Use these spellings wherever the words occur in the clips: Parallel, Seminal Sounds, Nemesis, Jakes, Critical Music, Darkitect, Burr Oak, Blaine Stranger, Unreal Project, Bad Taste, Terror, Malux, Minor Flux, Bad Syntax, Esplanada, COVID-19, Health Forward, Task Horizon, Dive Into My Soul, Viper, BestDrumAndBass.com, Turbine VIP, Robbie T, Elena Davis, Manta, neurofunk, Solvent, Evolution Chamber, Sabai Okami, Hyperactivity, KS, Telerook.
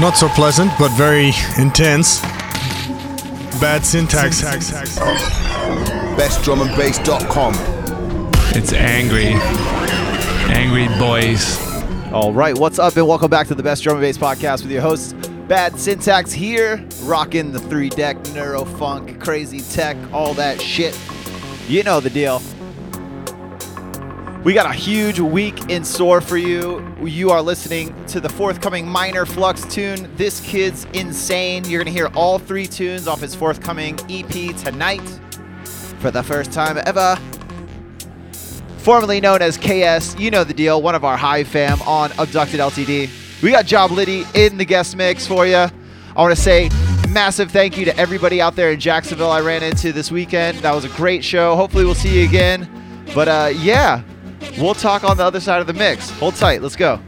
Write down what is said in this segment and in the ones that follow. Not so pleasant, but very intense. Bad Syntax. BestDrumAndBass.com. It's angry. Angry boys. All right, what's up and welcome back to the Best Drum and Bass Podcast with your hosts, Bad Syntax here, rocking the three-deck, neurofunk, crazy tech, all that shit. You know the deal. We got a huge week in store for you. You are listening to the forthcoming Minor Flux tune, This Kid's Insane. You're going to hear all three tunes off his forthcoming EP tonight for the first time ever. Formerly known as KS, you know the deal, one of our Hive fam on Abducted LTD. We got Jah Bliddie in the guest mix for you. I want to say massive thank you to everybody out there in Jacksonville I ran into this weekend. That was a great show. Hopefully we'll see you again. But yeah. We'll talk on the other side of the mix. Hold tight. Let's go.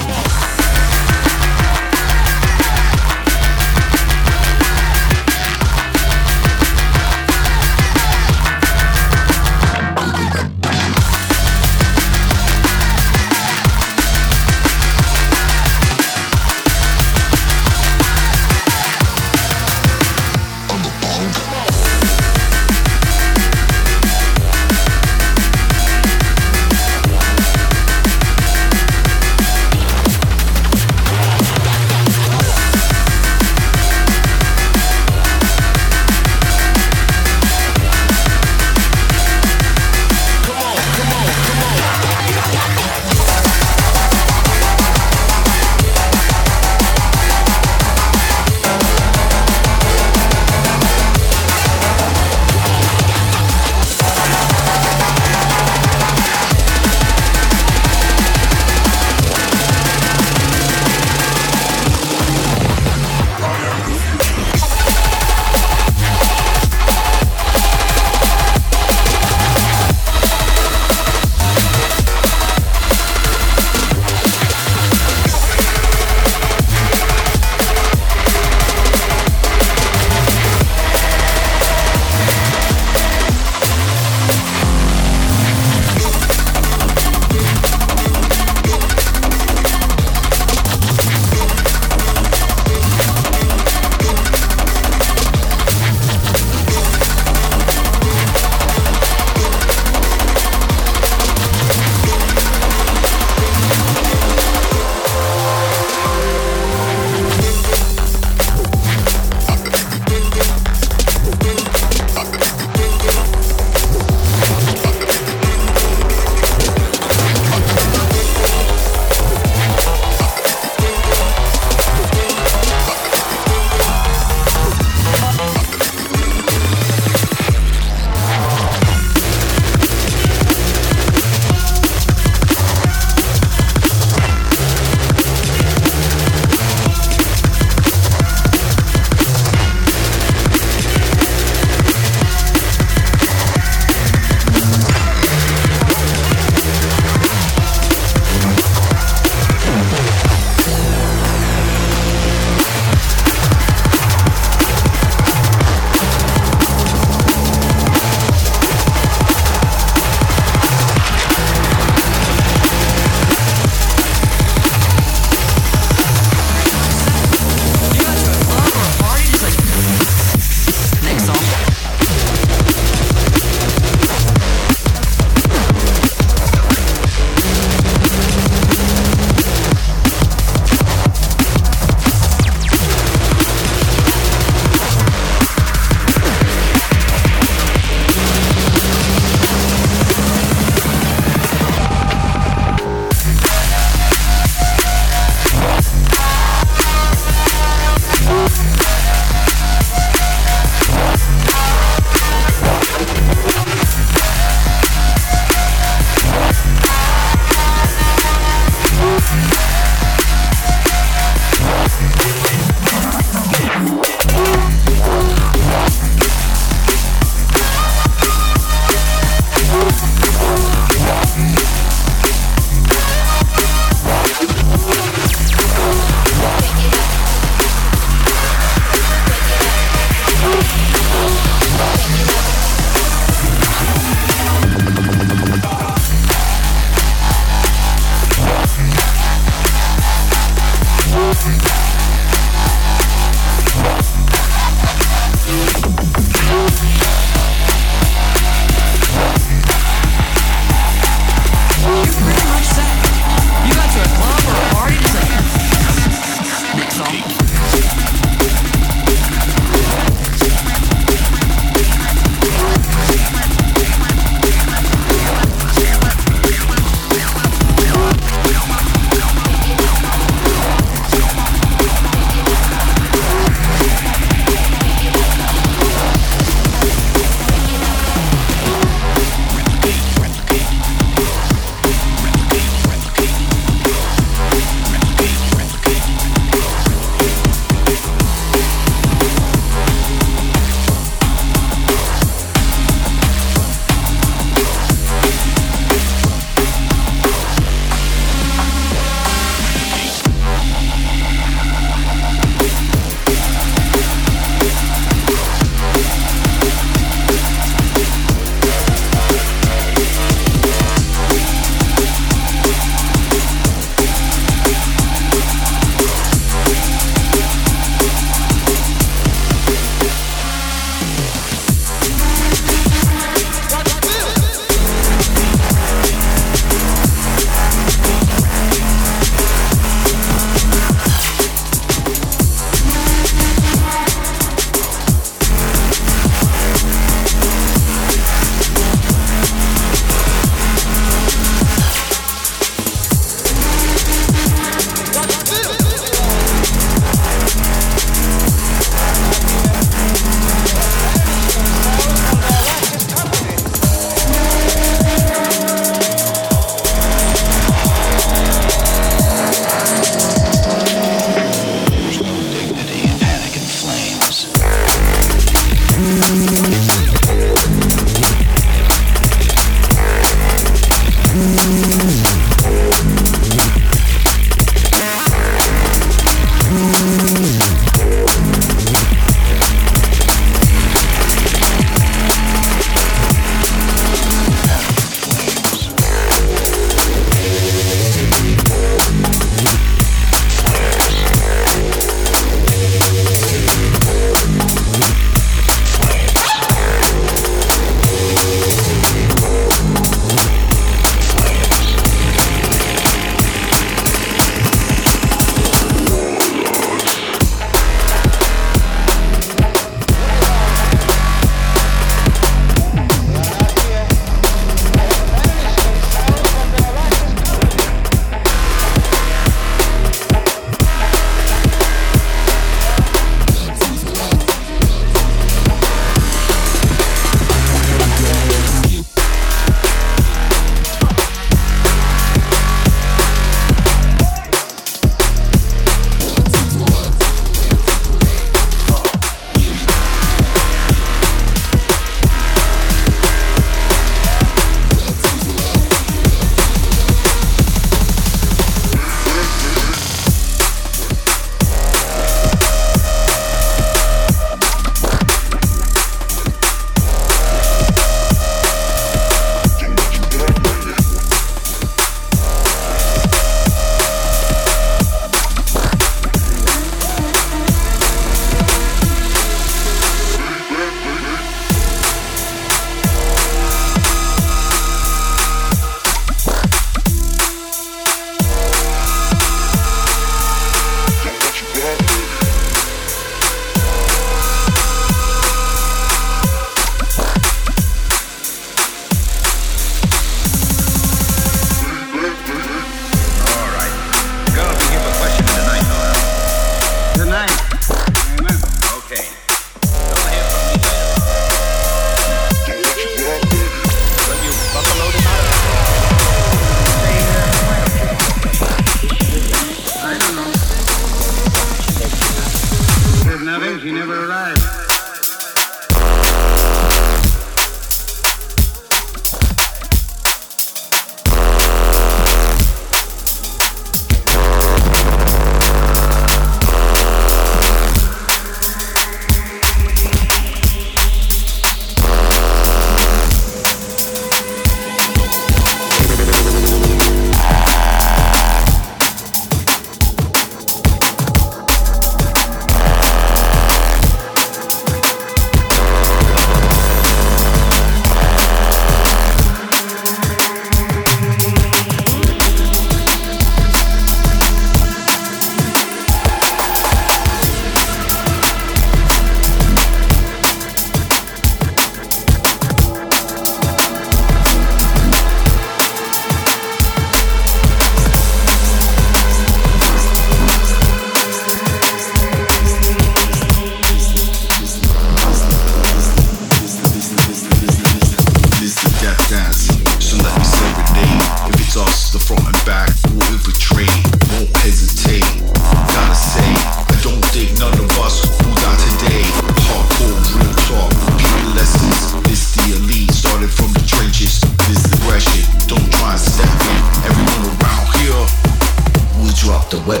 off the web.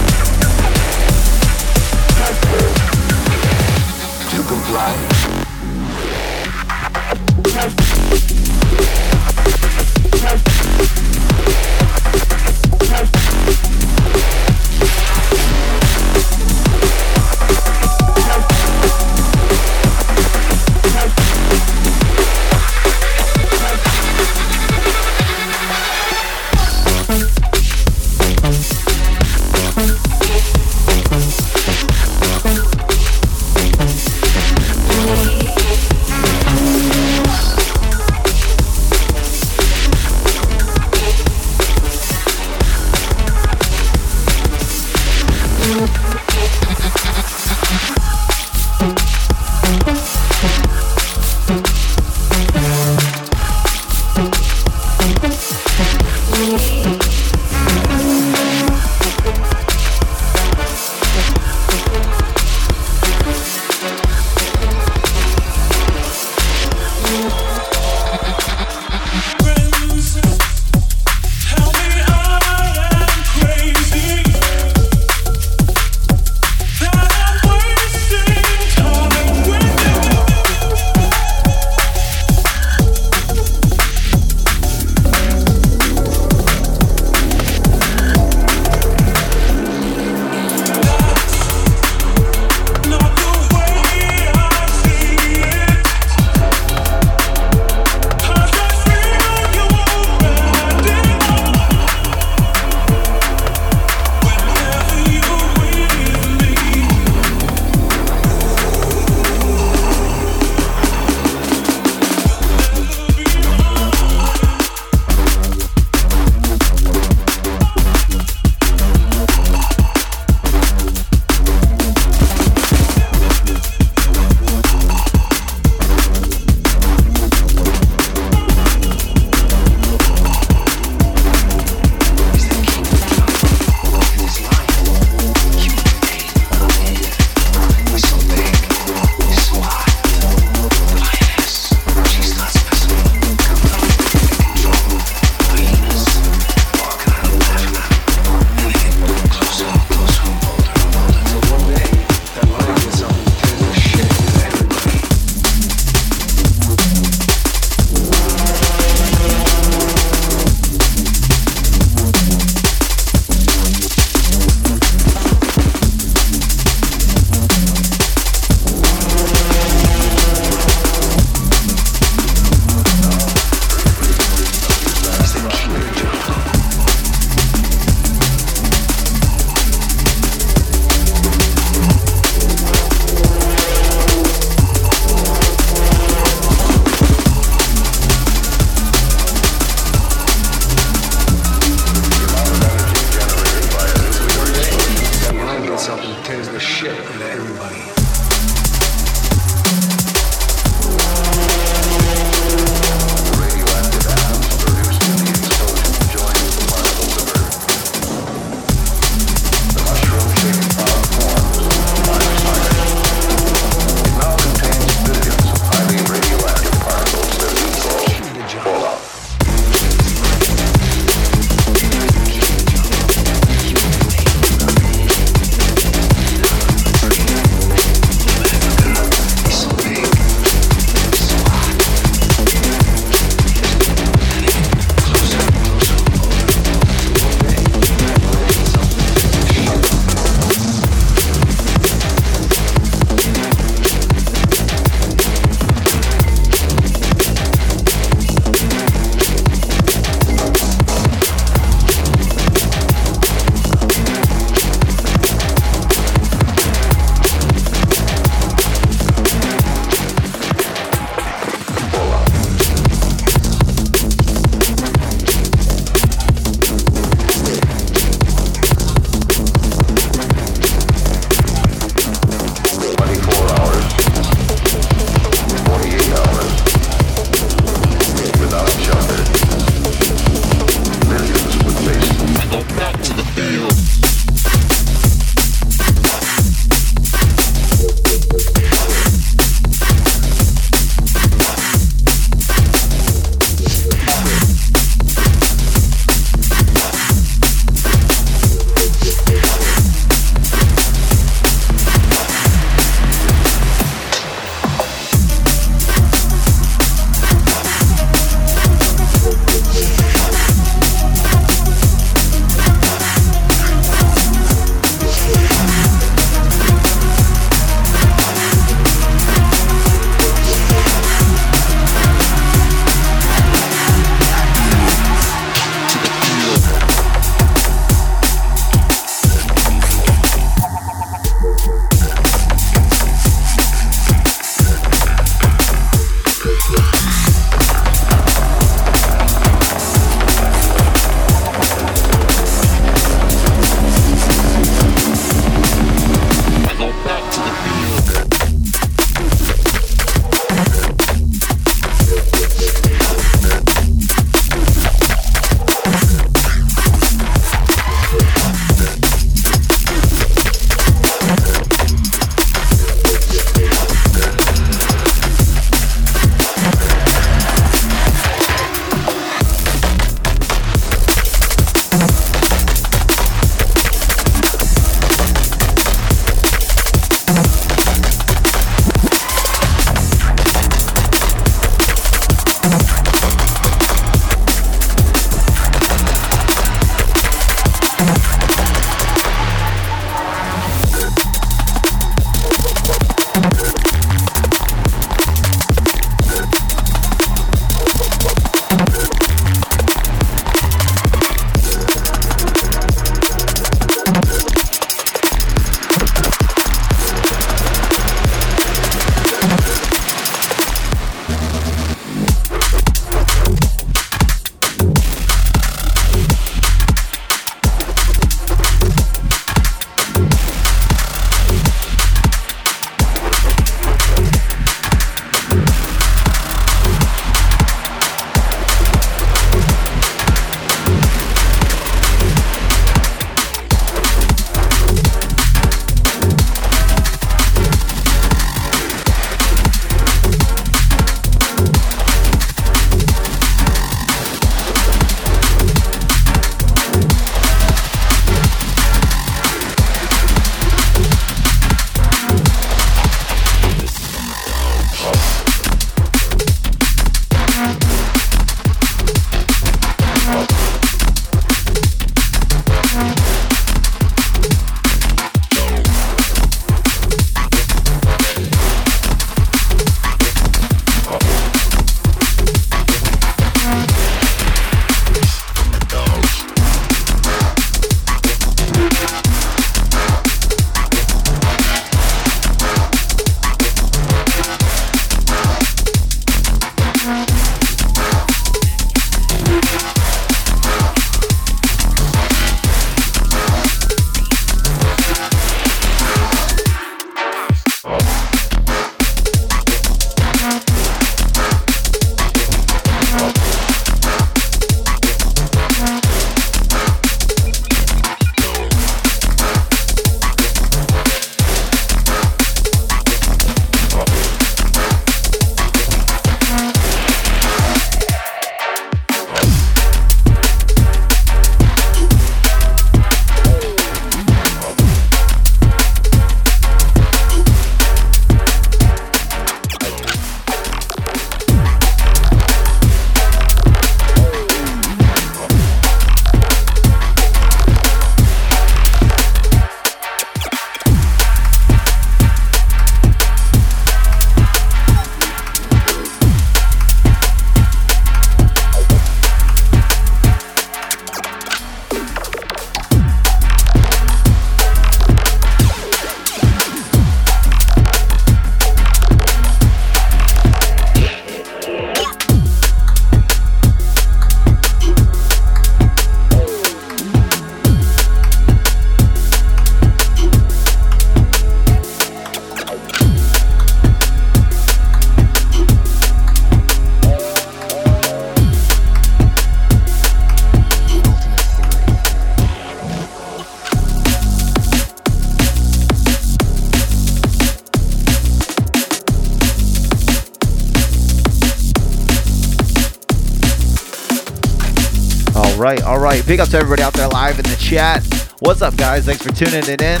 right, all right. Big up to everybody out there live in the chat. What's up, guys? Thanks for tuning it in.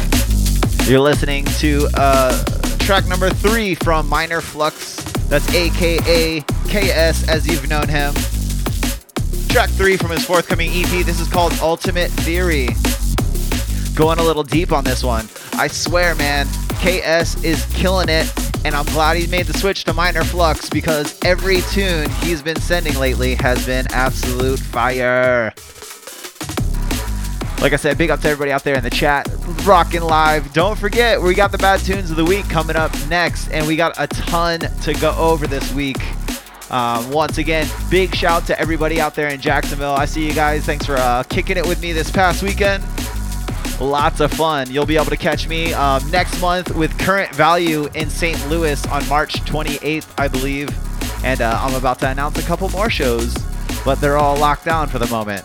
You're listening to track number 3 from Minor Flux. That's AKA KS, as you've known him. Track 3 from his forthcoming EP. This is called Ultimate Theory. Going a little deep on this one. I swear, man, KS is killing it, and I'm glad he's made the switch to Minor Flux because every tune he's been sending lately has been absolute fire. Like I said, big up to everybody out there in the chat, rocking live. Don't forget, we got the bad tunes of the week coming up next, and we got a ton to go over this week. Once again, big shout to everybody out there in Jacksonville. I see you guys. Thanks for kicking it with me this past weekend. Lots of fun. You'll be able to catch me next month with Current Value in St. Louis on March 28th, I believe. And I'm about to announce a couple more shows, but they're all locked down for the moment.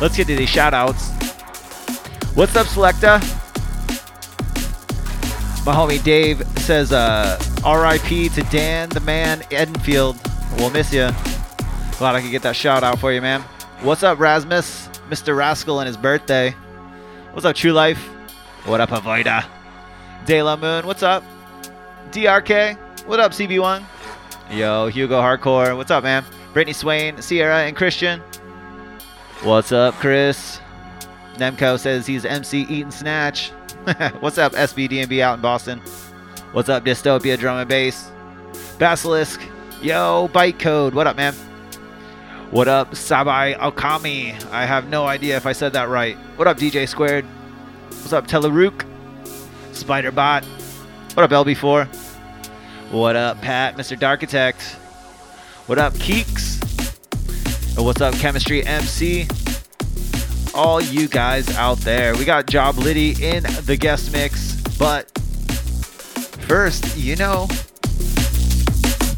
Let's get to these shout-outs. What's up, Selecta? My homie Dave says, R.I.P. to Dan, the man, Enfield. We'll miss you. Glad I could get that shout-out for you, man. What's up, Rasmus? Mr. Rascal and his birthday. What's up, True Life? What up, Avoida? De La Moon, what's up? DRK, what up, CB1? Yo, Hugo Hardcore, what's up, man? Brittany Swain, Sierra, and Christian. What's up, Chris? Nemco says he's MC Eatin' Snatch. What's up, SBDNB out in Boston? What's up, Dystopia Drum and Bass? Basilisk, yo, Byte Code, what up, man? What up, Sabai Okami? I have no idea if I said that right. What up, DJ Squared? What's up, Telerook? Spiderbot? What up, LB4? What up, Pat, Mr. Darkitect? What up, Keeks? And what's up, Chemistry MC? All you guys out there. We got Jah Bliddie in the guest mix, but first, you know,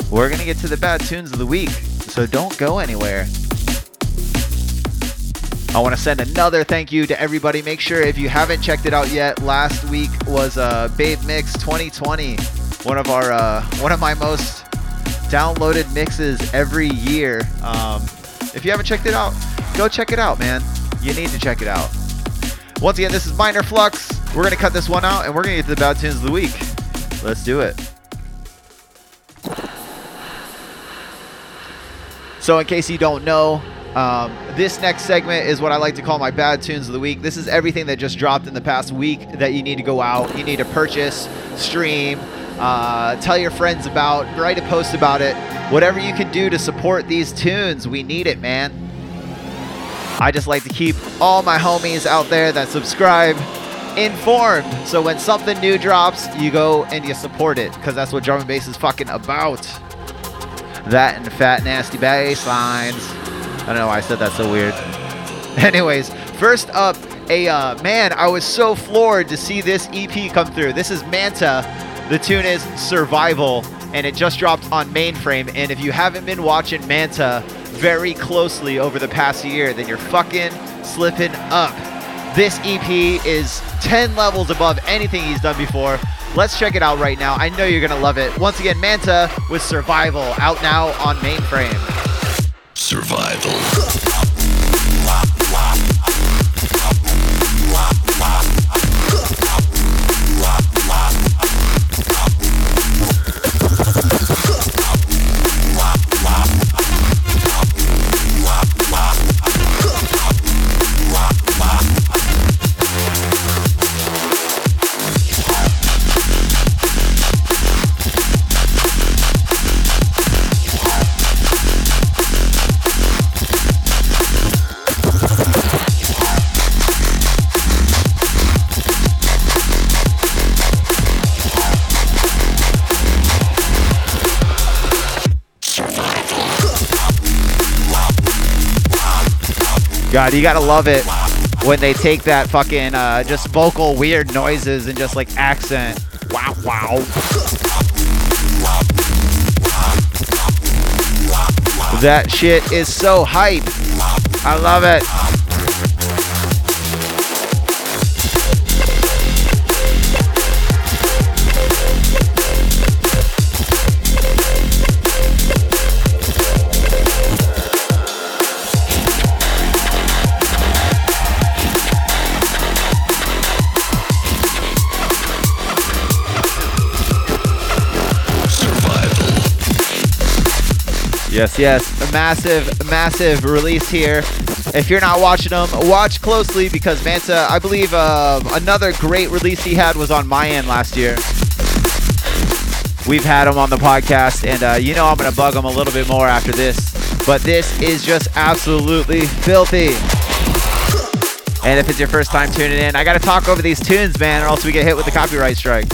we're going to get to the bad tunes of the week. So don't go anywhere. I want to send another thank you to everybody. Make sure if you haven't checked it out yet, last week was Babe Mix 2020, one of my most downloaded mixes every year. If you haven't checked it out, go check it out, man. You need to check it out. Once again, this is Minor Flux. We're gonna cut this one out and we're gonna get to the bad tunes of the week. Let's do it. So in case you don't know, this next segment is what I like to call my bad tunes of the week. This is everything that just dropped in the past week that you need to go out, you need to purchase, stream, tell your friends about, write a post about it. Whatever you can do to support these tunes, we need it, man. I just like to keep all my homies out there that subscribe informed. So when something new drops, you go and you support it because that's what drum and bass is fucking about. That and fat, nasty bass lines. I don't know why I said that so weird. Anyways, first up, man, I was so floored to see this EP come through. This is Manta. The tune is Survival, and it just dropped on Mainframe. And if you haven't been watching Manta very closely over the past year, then you're fucking slipping up. This EP is 10 levels above anything he's done before. Let's check it out right now. I know you're gonna love it. Once again, Manta with Survival, out now on Mainframe. Survival. God, you gotta love it when they take that fucking just vocal weird noises and just like accent. Wow, wow. That shit is so hype. I love it. Yes, yes. A massive, massive release here. If you're not watching them, watch closely because Manta, I believe another great release he had was on my end last year. We've had him on the podcast, and you know I'm going to bug him a little bit more after this. But this is just absolutely filthy. And if it's your first time tuning in, I got to talk over these tunes, man, or else we get hit with the copyright strike.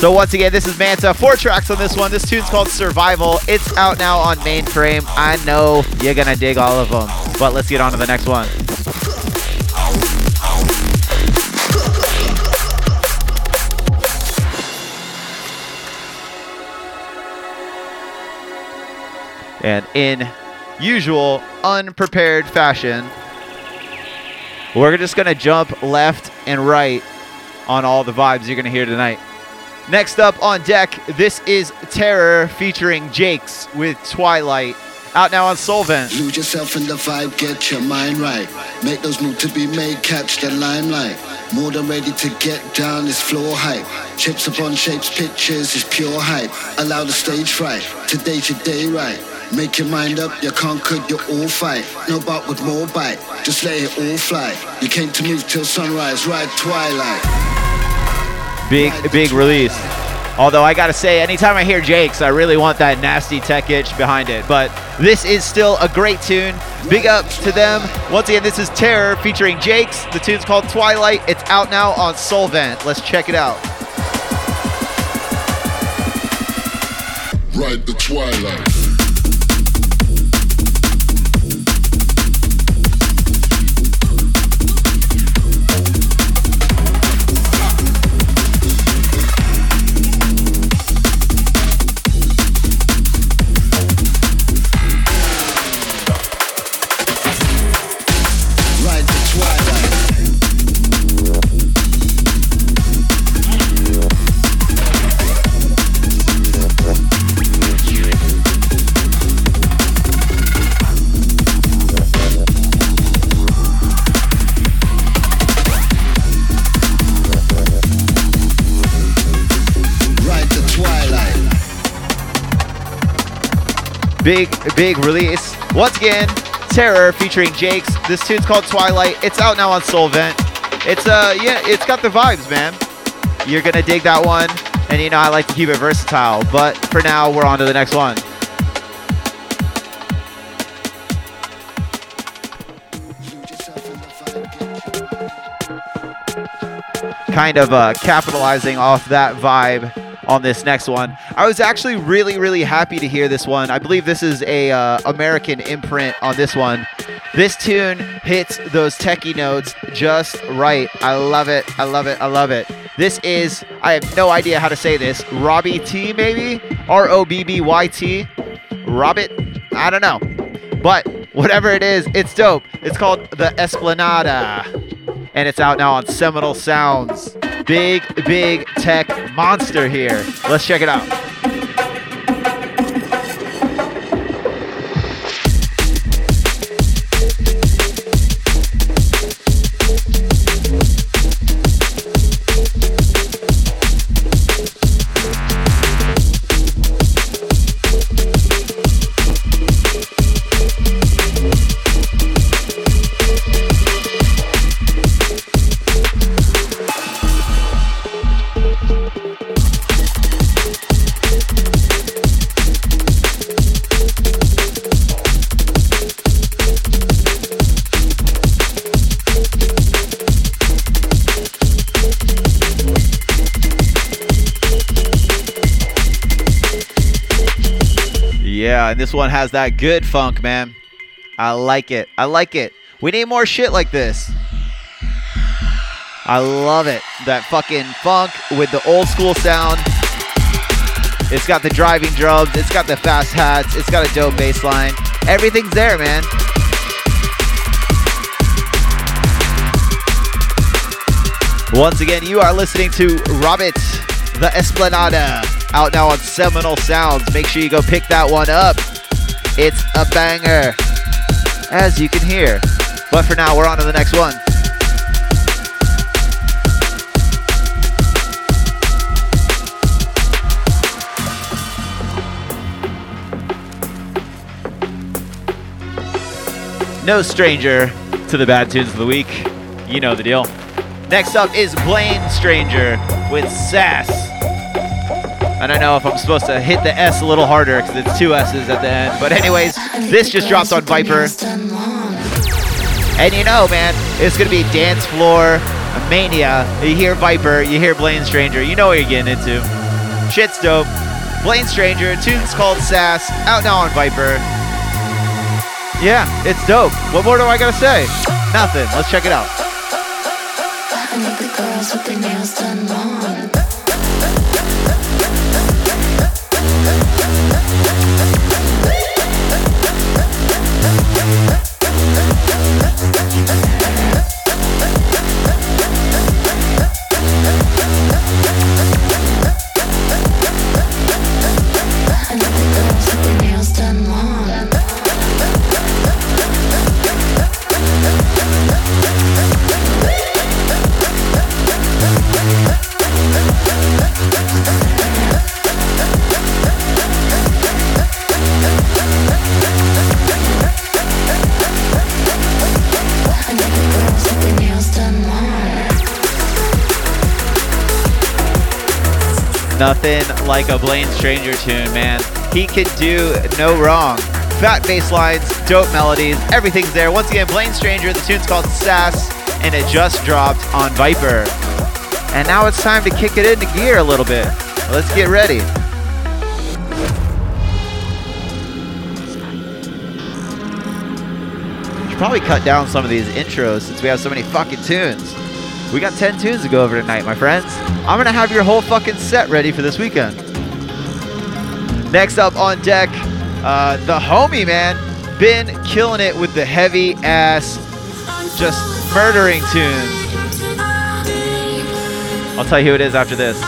So once again, this is Manta. 4 tracks on this one. This tune's called Survival. It's out now on Mainframe. I know you're going to dig all of them, but let's get on to the next one. And in usual unprepared fashion, we're just going to jump left and right on all the vibes you're going to hear tonight. Next up on deck, this is Terror featuring Jakes with Twilight, out now on Solvent. Lose yourself in the vibe, get your mind right. Make those moves to be made, catch the limelight. More than ready to get down, it's floor hype. Chips upon shapes, pictures, it's pure hype. Allow the stage fright, today's your day right. Make your mind up, you're conquered, you're all fight. No bout with more bite, just let it all fly. You came to move till sunrise, ride Twilight. Big release. Although I gotta say, anytime I hear Jakes, I really want that nasty tech itch behind it. But this is still a great tune. Big ups to them. Once again, this is Terror featuring Jakes. The tune's called Twilight. It's out now on Solvent. Let's check it out. Ride the Twilight. Big release. Once again, Terror featuring Jakes. This tune's called Twilight. It's out now on Solvent. It's yeah, it's got the vibes, man. You're gonna dig that one, and you know I like to keep it versatile. But for now, we're on to the next one. Kind of capitalizing off that vibe. On this next one, I was actually really happy to hear this one. I believe this is a American imprint on this one. This tune hits those techie notes just right. I love it, I love it, I love it. This is, I have no idea how to say this, Robbie T maybe? R-O-B-B-Y-T? Robbit? I don't know. But whatever it is, it's dope. It's called the Esplanada. And it's out now on Seminal Sounds. Big tech monster here. Let's check it out. Yeah, and this one has that good funk, man. I like it. I like it. We need more shit like this. I love it. That fucking funk with the old school sound. It's got the driving drums. It's got the fast hats. It's got a dope bass line. Everything's there, man. Once again, you are listening to Robbit, the Esplanada. Out now on Seminal Sounds. Make sure you go pick that one up. It's a banger, as you can hear. But for now, we're on to the next one. No stranger to the bad tunes of the week. You know the deal. Next up is Blaine Stranger with Sass. I don't know if I'm supposed to hit the S a little harder because it's two S's at the end. But anyways, this just dropped on Viper. And you know, man, it's going to be dance floor mania. You hear Viper, you hear Blaine Stranger, you know what you're getting into. Shit's dope. Blaine Stranger, tune's called Sass, out now on Viper. Yeah, it's dope. What more do I gotta say? Nothing. Let's check it out. I need the girls with their nails done long. Nothing like a Blaine Stranger tune, man. He could do no wrong. Fat bass lines, dope melodies, everything's there. Once again, Blaine Stranger, the tune's called Sass, and it just dropped on Viper. And now it's time to kick it into gear a little bit. Let's get ready. Should probably cut down some of these intros since we have so many fucking tunes. We got 10 tunes to go over tonight, my friends. I'm going to have your whole fucking set ready for this weekend. Next up on deck, the homie, man. Been killing it with the heavy ass, just murdering tunes. I'll tell you who it is after this.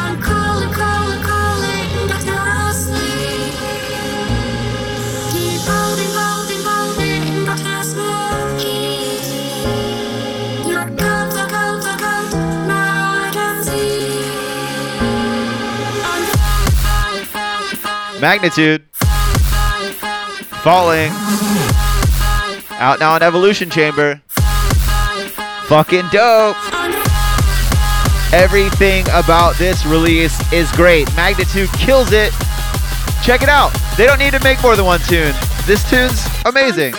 Magnitude, Falling, out now on Evolution Chamber, fucking dope. Everything about this release is great. Magnitude kills it. Check it out. They don't need to make more than one tune. This tune's amazing.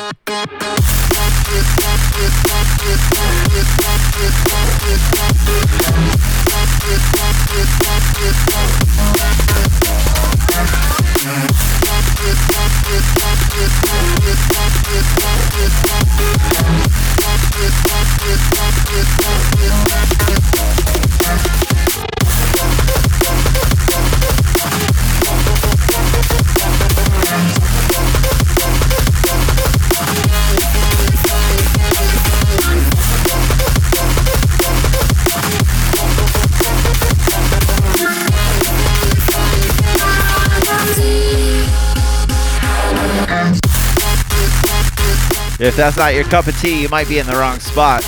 If that's not your cup of tea, you might be in the wrong spot.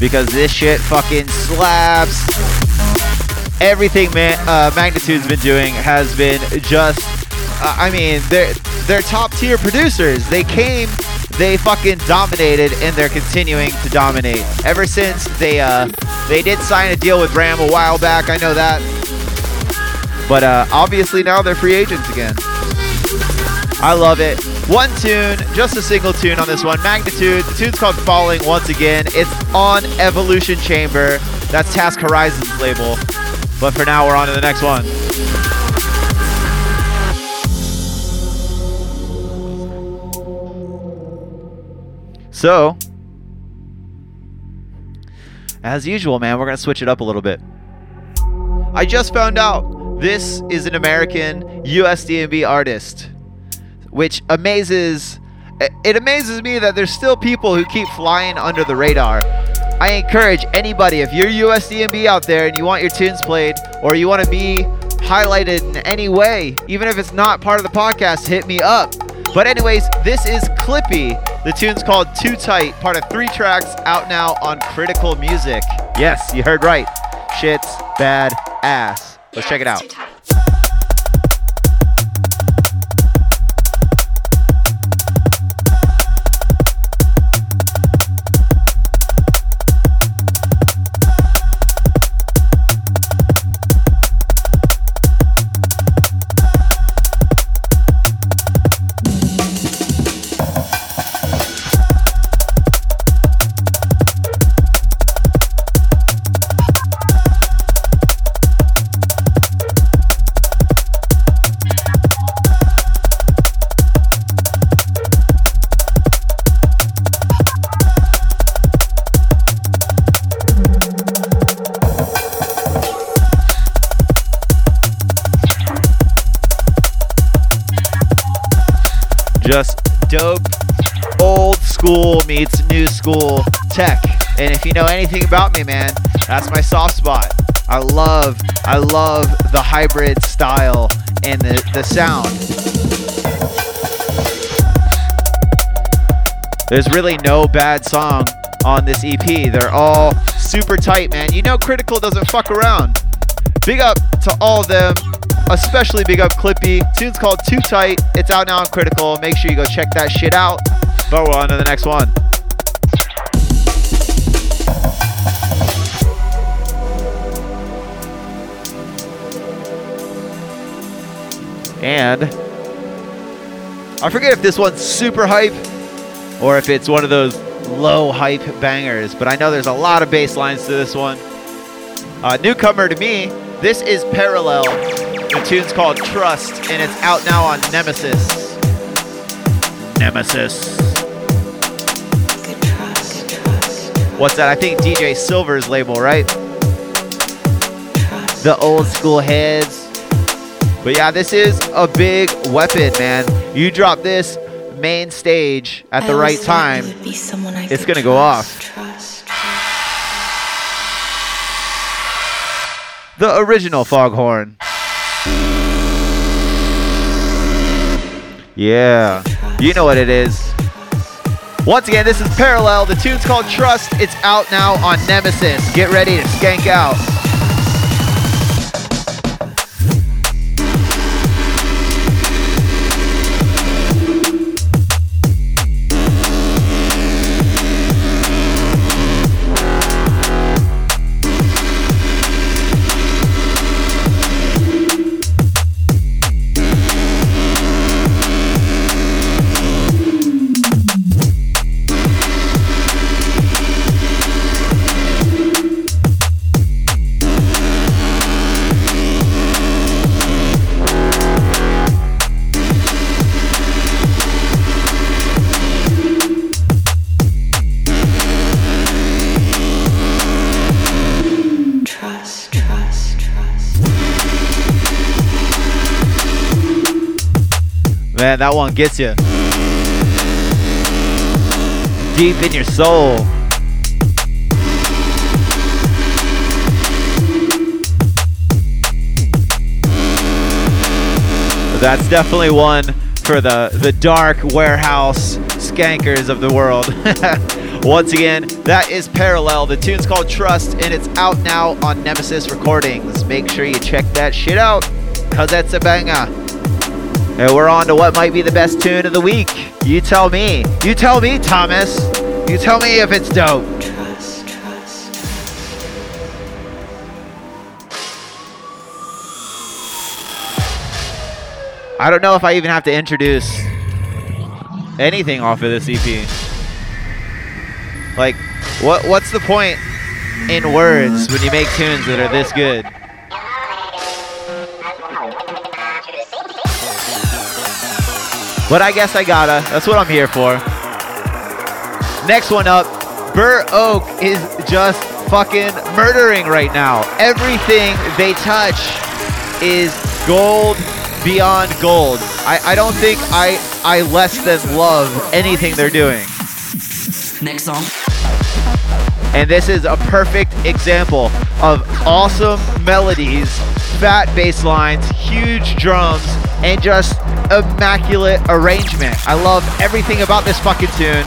Because this shit fucking slaps. Everything Magnitude's been doing has been just... they're top tier producers. They came, they fucking dominated, and they're continuing to dominate. Ever since they did sign a deal with Ram a while back, I know that. But obviously now they're free agents again. I love it. One tune, just a single tune on this one. Magnitude, the tune's called Falling once again. It's on Evolution Chamber. That's Task Horizon's label. But for now, we're on to the next one. So, as usual, man, we're going to switch it up a little bit. I just found out this is an American USDNB artist. Which amazes me that there's still people who keep flying under the radar. I encourage anybody, if you're USDNB out there and you want your tunes played or you want to be highlighted in any way, even if it's not part of the podcast, hit me up. But anyways, this is Clippy. The tune's called Too Tight, part of 3 tracks out now on Critical Music. Yes, you heard right. Shit's bad ass. Let's check it out. old school meets new school tech. And if you know anything about me, man, that's my soft spot. I love the hybrid style and the sound. There's really no bad song on this EP. They're all super tight, man. You know Critical doesn't fuck around. Big up to all of them, especially big up Clippy. Tune's called Too Tight. It's out now on Critical. Make sure you go check that shit out. But we're on to the next one. And I forget if this one's super hype or if it's one of those low hype bangers, but I know there's a lot of bass lines to this one. Newcomer to me, this is Parallel. The tune's called Trust, and it's out now on Nemesis. What's that? I think DJ Silver's label, right? The old school heads. But yeah, this is a big weapon, man. You drop this main stage at the right time, it's gonna go off. The original foghorn. Yeah, you know what it is. Once again, this is Parallel. The tune's called Trust. It's out now on Nemesis. Get ready to skank out. Man, that one gets you deep in your soul. That's definitely one for the dark warehouse skankers of the world. Once again, that is Parallel. The tune's called Trust, and it's out now on Nemesis Recordings. Make sure you check that shit out, because that's a banger. And we're on to what might be the best tune of the week. You tell me. You tell me, Thomas. You tell me if it's dope. I don't know if I even have to introduce anything off of this EP. Like, what's the point in words when you make tunes that are this good? But I guess I gotta. That's what I'm here for. Next one up, Burr Oak is just fucking murdering right now. Everything they touch is gold beyond gold. I don't think I less than love anything they're doing. Next song. And this is a perfect example of awesome melodies, fat bass lines, huge drums, and just immaculate arrangement. I love everything about this fucking tune.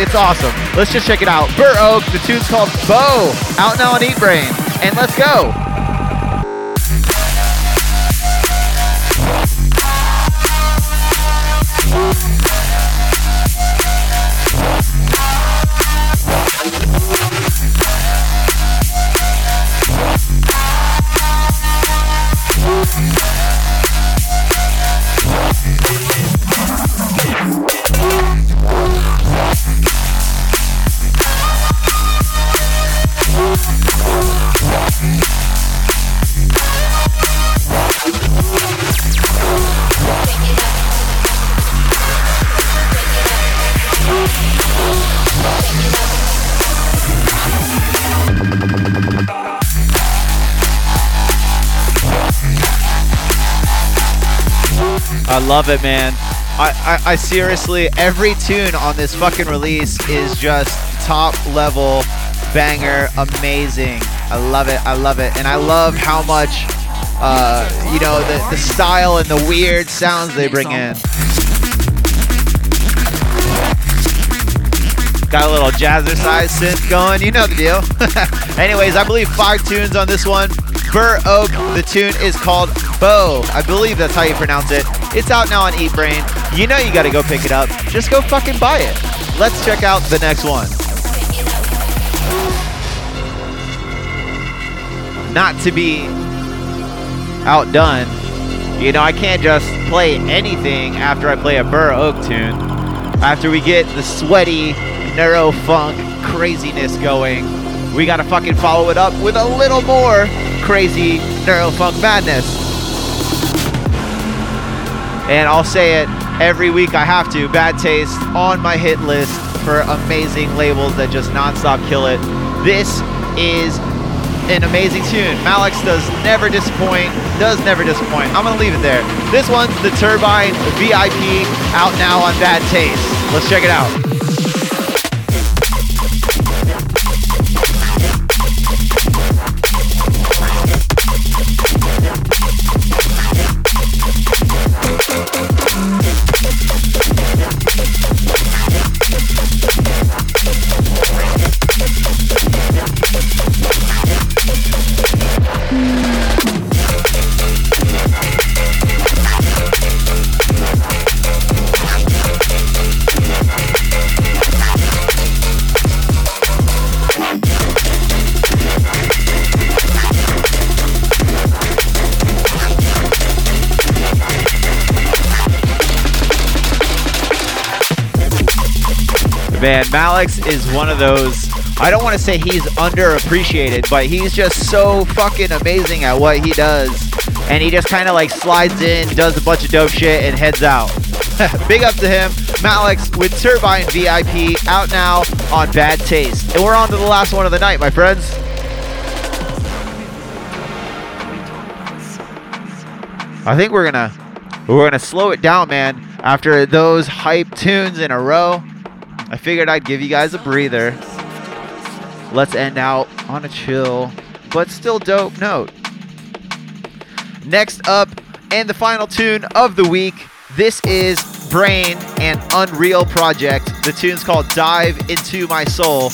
It's awesome. Let's just check it out. Burr Oak, the tune's called Bow, out now on Eat Brain. And let's go. I love it, man. I seriously, every tune on this fucking release is just top level, banger, amazing. I love it, and I love how much, you know, the style and the weird sounds they bring in. Got a little jazzercise synth going, you know the deal. Anyways, I believe 5 tunes on this one. Burr Oak, the tune is called Bo. I believe that's how you pronounce it. It's out now on Eat Brain. You know you gotta go pick it up. Just go fucking buy it. Let's check out the next one. Not to be outdone, you know I can't just play anything after I play a Burr Oak tune. After we get the sweaty neuro funk craziness going, we gotta fucking follow it up with a little more crazy neuro funk madness. And I'll say it every week, I have to. Bad Taste on my hit list for amazing labels that just nonstop kill it. This is an amazing tune. Malux does never disappoint. I'm gonna leave it there. This one's the Turbine VIP, out now on Bad Taste. Let's check it out. Man, Malux is one of those, I don't want to say he's underappreciated, but he's just so fucking amazing at what he does. And he just kind of like slides in, does a bunch of dope shit, and heads out. Big up to him. Malux with Turbine VIP, out now on Bad Taste. And we're on to the last one of the night, my friends. I think we're gonna slow it down, man. After those hype tunes in a row, I figured I'd give you guys a breather. Let's end out on a chill, but still dope note. Next up, and the final tune of the week, this is Brain and Unreal Project. The tune's called Dive Into My Soul,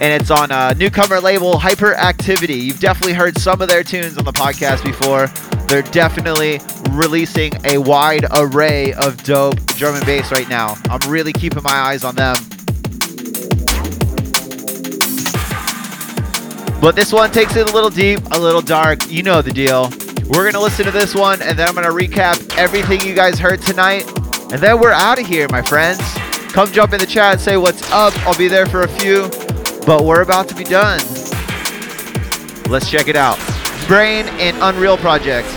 and it's on a newcomer label, Hyperactivity. You've definitely heard some of their tunes on the podcast before. They're definitely releasing a wide array of dope drum and bass right now. I'm really keeping my eyes on them. But this one takes it a little deep, a little dark. You know the deal. We're going to listen to this one, and then I'm going to recap everything you guys heard tonight. And then we're out of here, my friends. Come jump in the chat, say what's up. I'll be there for a few. But we're about to be done. Let's check it out. Brain and Unreal Project.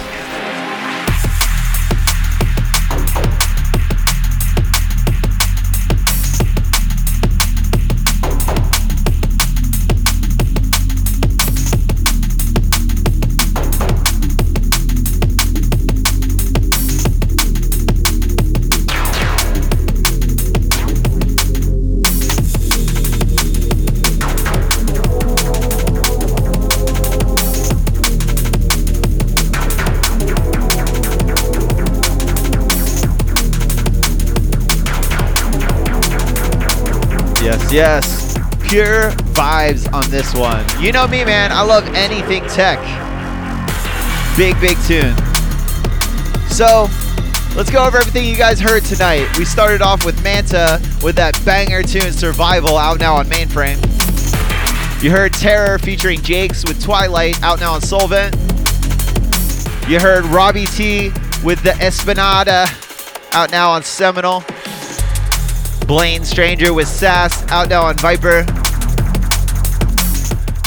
Yes, pure vibes on this one. You know me, man. I love anything tech. Big tune. So, let's go over everything you guys heard tonight. We started off with Manta with that banger tune, Survival, out now on Mainframe. You heard Terror featuring Jakes with Twilight, out now on Solvent. You heard Robbie T with the Esplanada, out now on Seminal. Blaine Stranger with Sass, out now on Viper.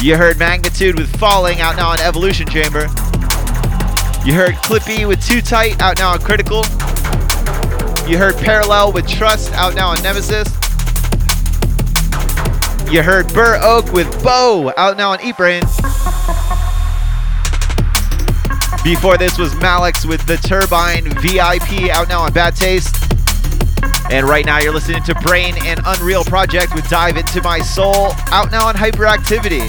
You heard Magnitude with Falling, out now on Evolution Chamber. You heard Clippy with Too Tight, out now on Critical. You heard Parallel with Trust, out now on Nemesis. You heard Burr Oak with Bo, out now on Eat Brain. Before this was Malux with the Turbine VIP, out now on Bad Taste. And right now you're listening to Brain and Unreal Project with Dive Into My Soul, out now on Hyperactivity.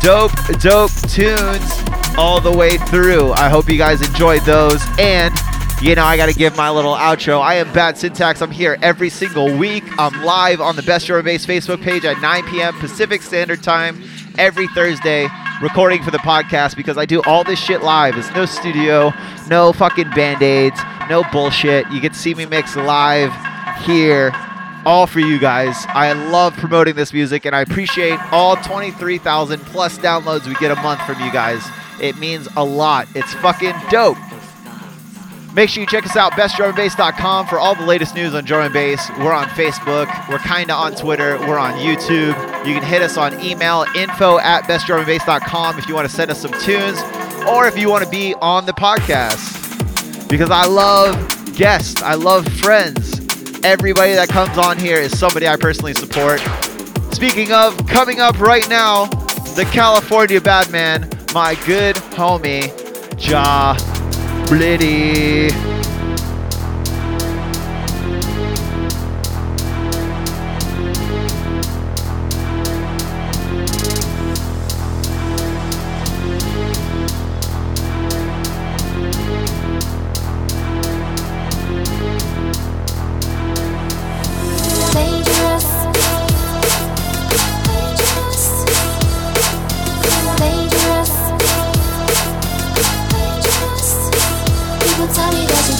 Dope tunes all the way through. I hope you guys enjoyed those. And you know, I got to give my little outro. I am Bad Syntax. I'm here every single week. I'm live on the Best Drum and Bass Facebook page at 9 p.m. Pacific Standard Time every Thursday, recording for the podcast because I do all this shit live. It's no studio, no fucking band-aids, no bullshit. You get to see me mix live here, all for you guys. I love promoting this music, and I appreciate all 23,000 plus downloads we get a month from you guys. It means a lot. It's fucking dope. Make sure you check us out, BestDrumAndBass.com, for all the latest news on drum and bass. We're on Facebook. We're kind of on Twitter. We're on YouTube. You can hit us on email, info@bestdrumandbass.com, if you want to send us some tunes or if you want to be on the podcast. Because I love guests. I love friends. Everybody that comes on here is somebody I personally support. Speaking of, coming up right now, the California bad man, my good homie, Jah Bliddie. Tell me that you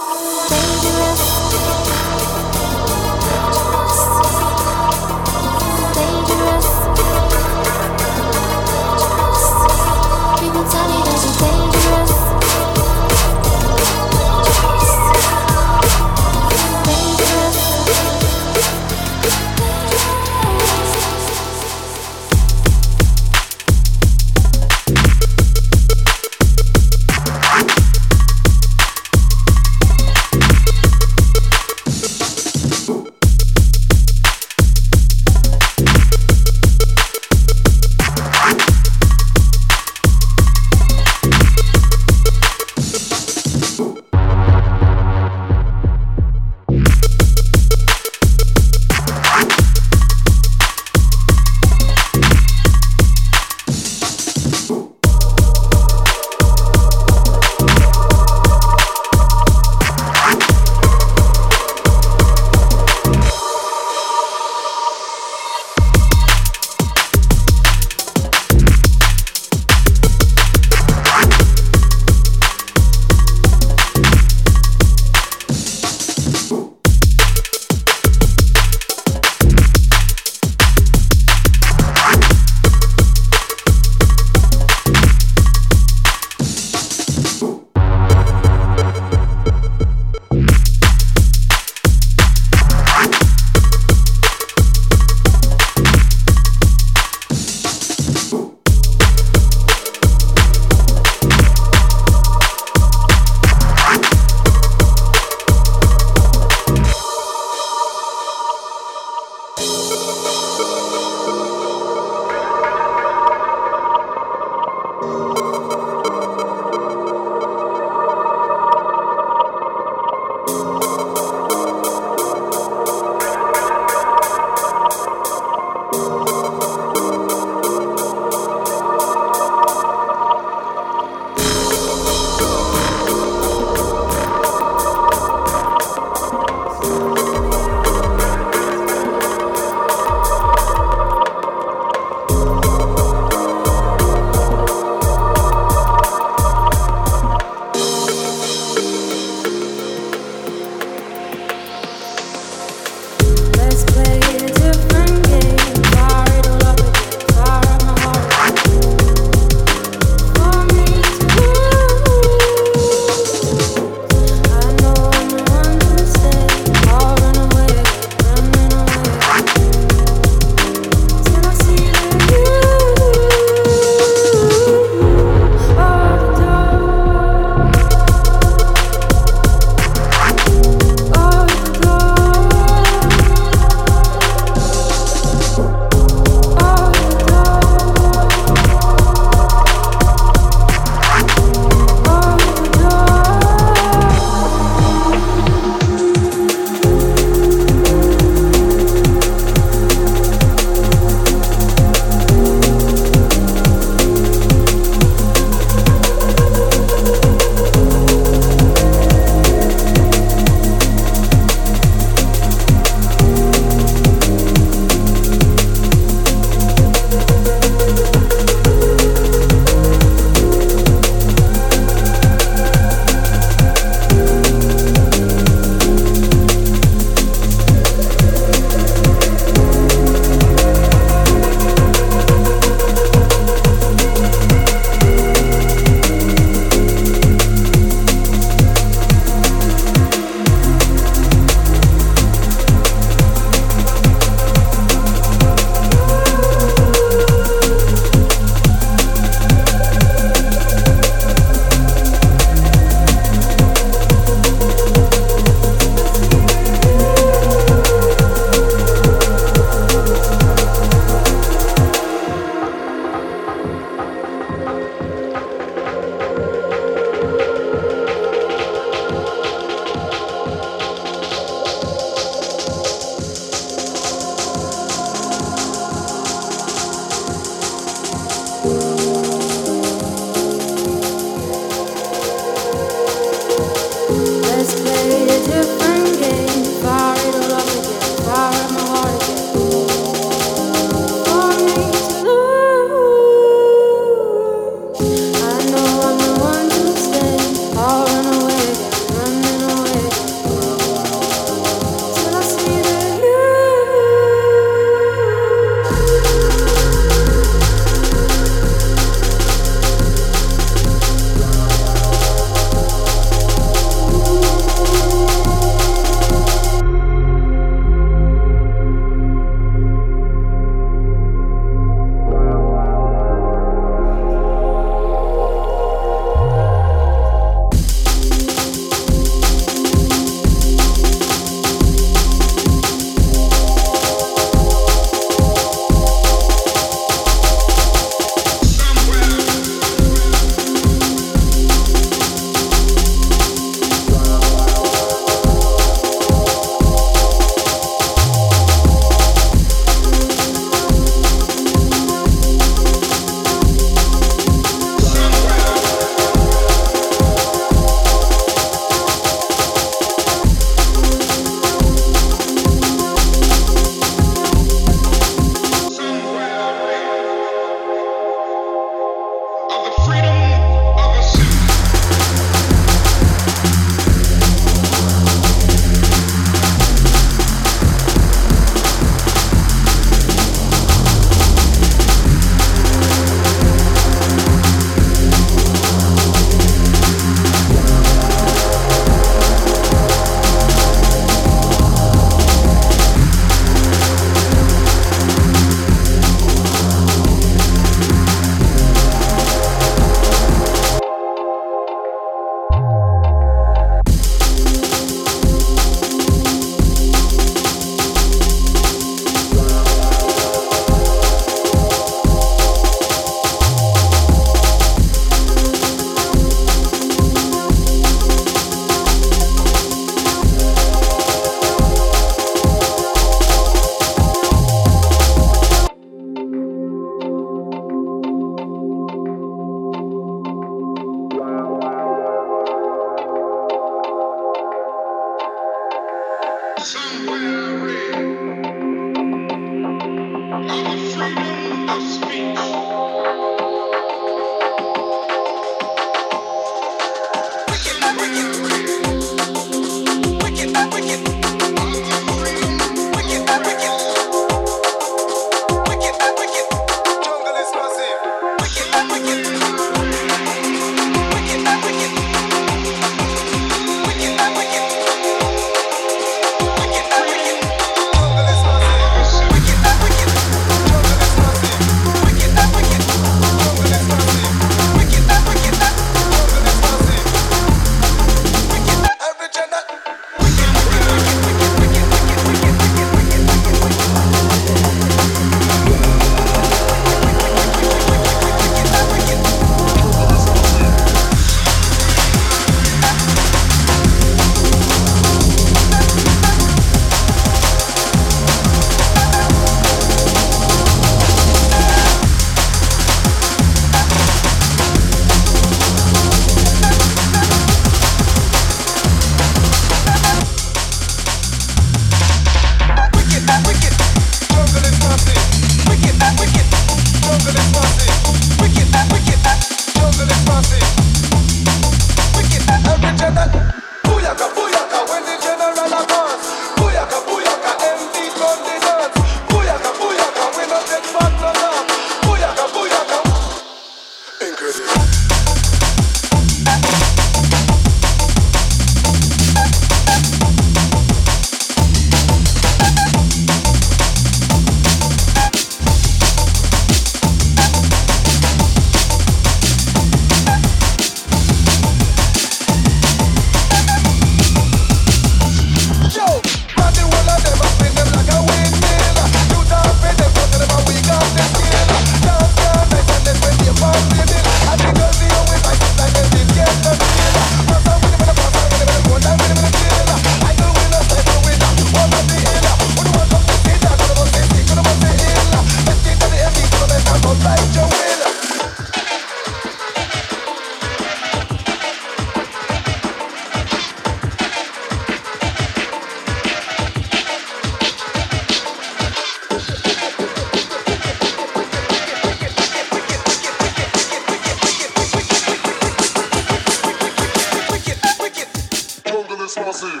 explosive.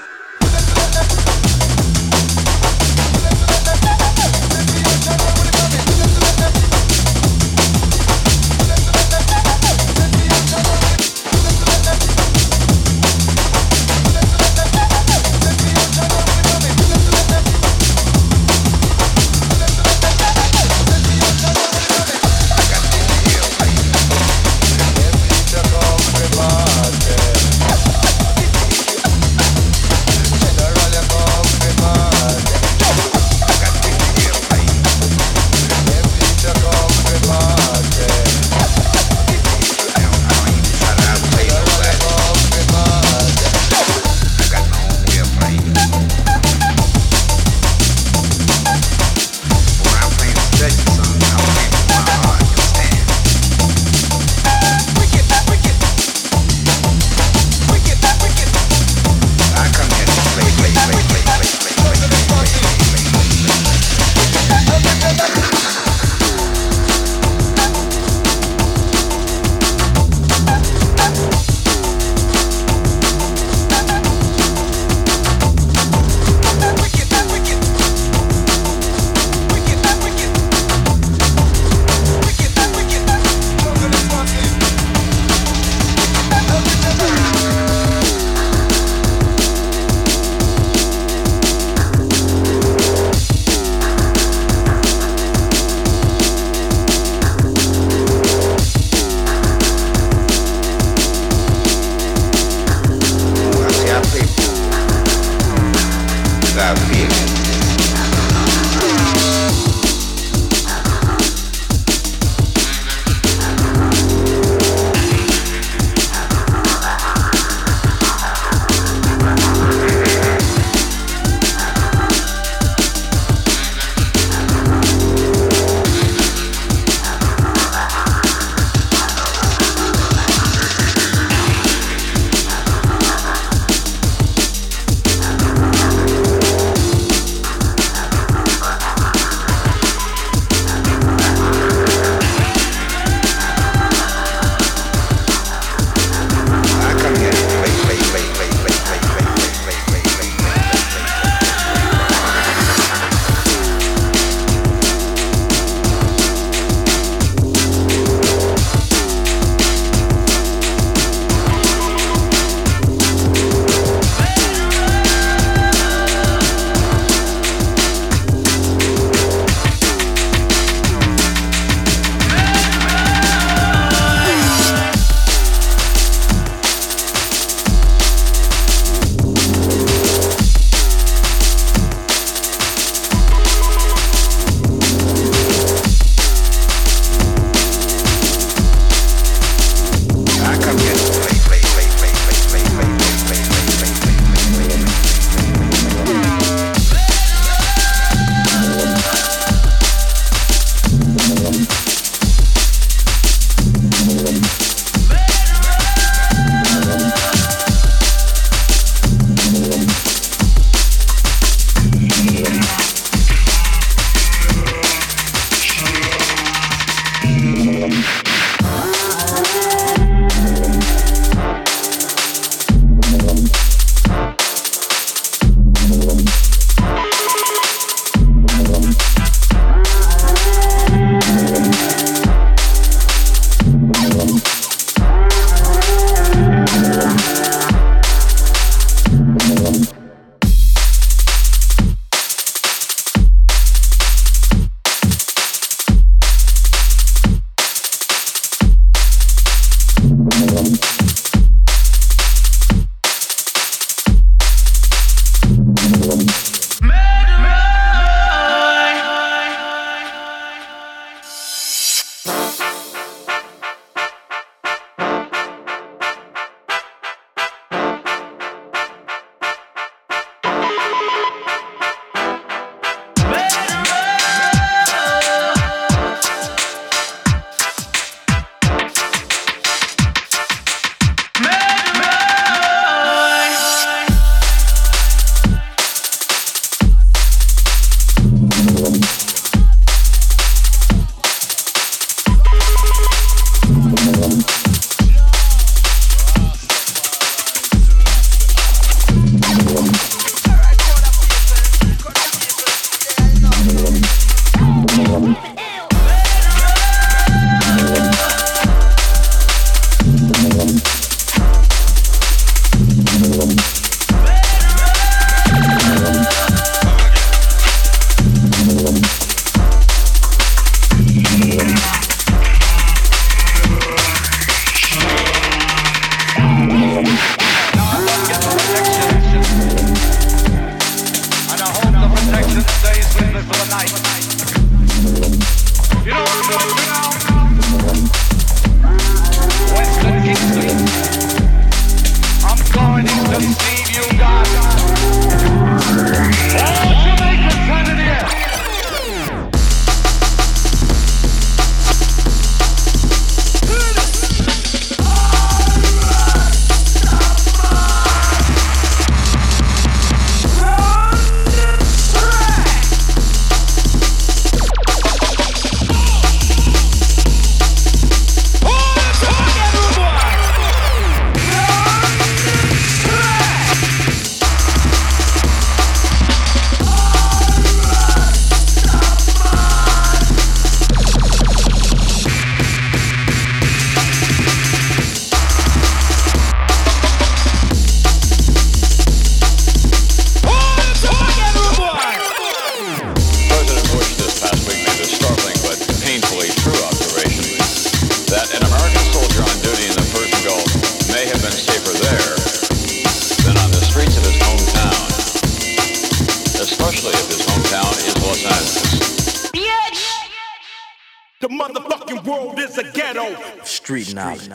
world is a ghetto. Street knowledge.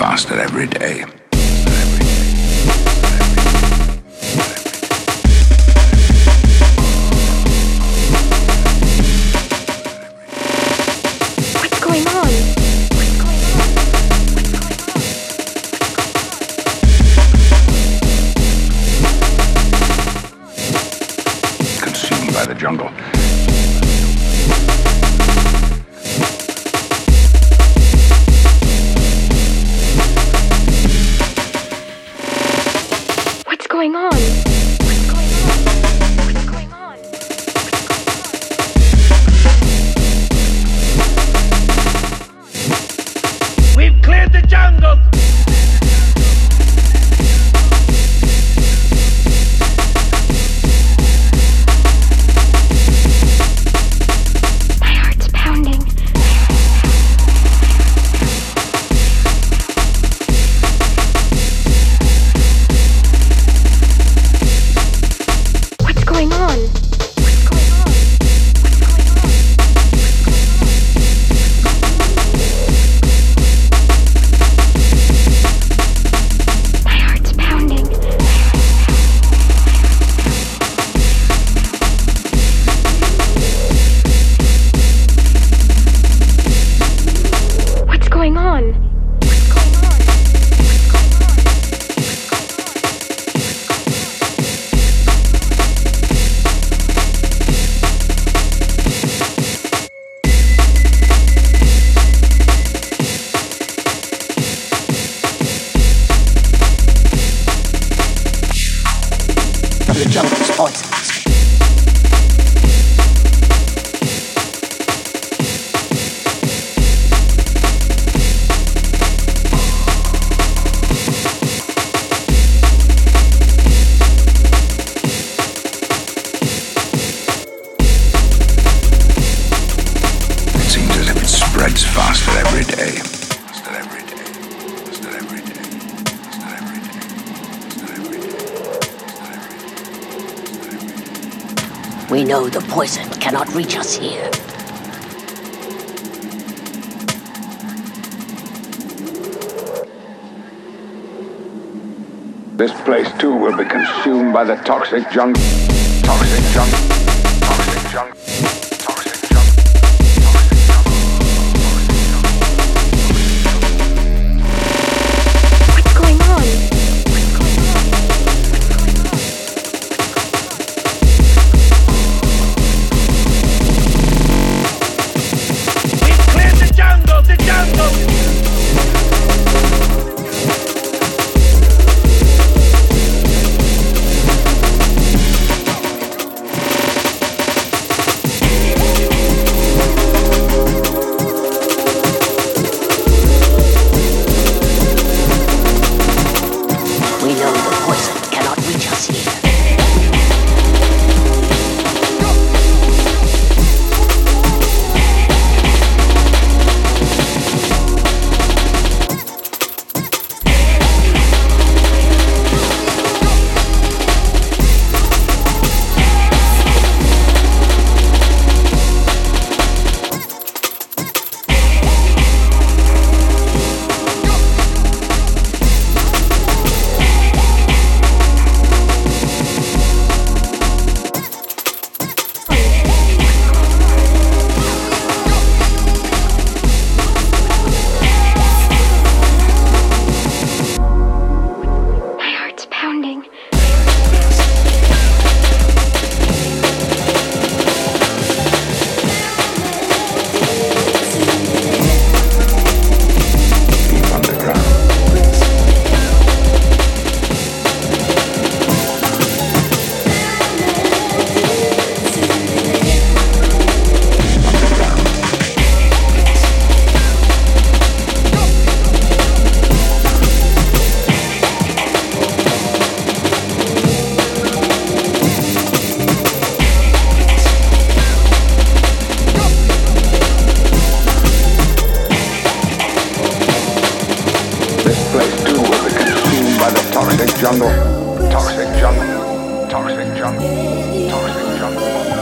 Faster every day. to the jungle's poisons. We know the poison cannot reach us here. This place too will be consumed by the toxic jungle. Toxic jungle. Toxic jungle. Toxic jungle. What's going on? Toxic jungle.